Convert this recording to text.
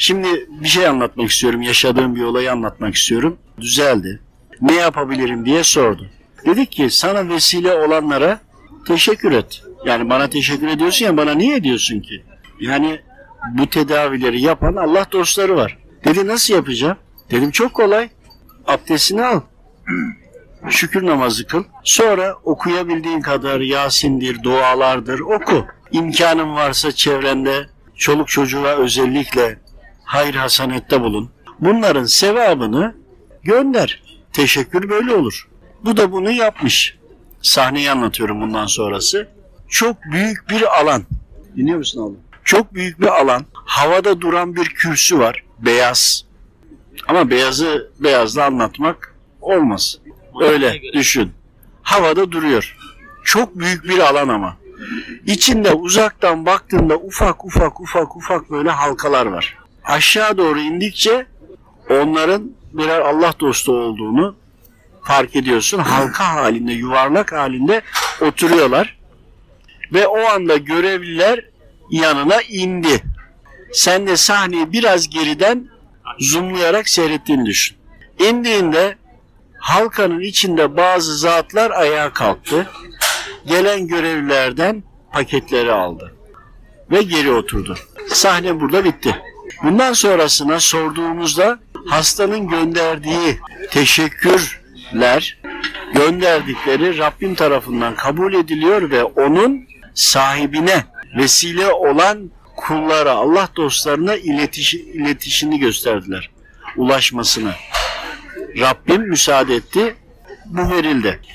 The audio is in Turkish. Şimdi bir şey anlatmak istiyorum. Yaşadığım bir olayı anlatmak istiyorum. Düzeldi. Ne yapabilirim diye sordu. Dedik ki sana vesile olanlara teşekkür et. Yani bana teşekkür ediyorsun ya, bana niye ediyorsun ki? Yani bu tedavileri yapan Allah dostları var. Dedi nasıl yapacağım? Dedim çok kolay. Abdestini al. Şükür namazı kıl. Sonra okuyabildiğin kadar Yasin'dir, dualardır oku. İmkanın varsa çevrende çoluk çocuğa özellikle hayır hasenette bulun. Bunların sevabını gönder. Teşekkür böyle olur. Bu da bunu yapmış. Sahneyi anlatıyorum bundan sonrası. Çok büyük bir alan. Dinliyor musun oğlum? Çok büyük bir alan. Havada duran bir kürsü var. Beyaz. Ama beyazı beyazla anlatmak olmaz. Öyle düşün. Havada duruyor. Çok büyük bir alan ama. İçinde uzaktan baktığında ufak böyle halkalar var. Aşağı doğru indikçe onların birer Allah dostu olduğunu fark ediyorsun. Halka halinde, yuvarlak halinde oturuyorlar. Ve o anda görevliler yanına indi. Sen de sahneyi biraz geriden zoomlayarak seyrettiğini düşün. İndiğinde halkanın içinde bazı zatlar ayağa kalktı. Gelen görevlilerden paketleri aldı. Ve geri oturdu. Sahne burada bitti. Bundan sonrasına sorduğumuzda hastanın gönderdiği teşekkürler, gönderdikleri Rabbim tarafından kabul ediliyor ve onun sahibine vesile olan kullara, Allah dostlarına iletişini gösterdiler. Ulaşmasını. Rabbim müsaade etti, bu verildi.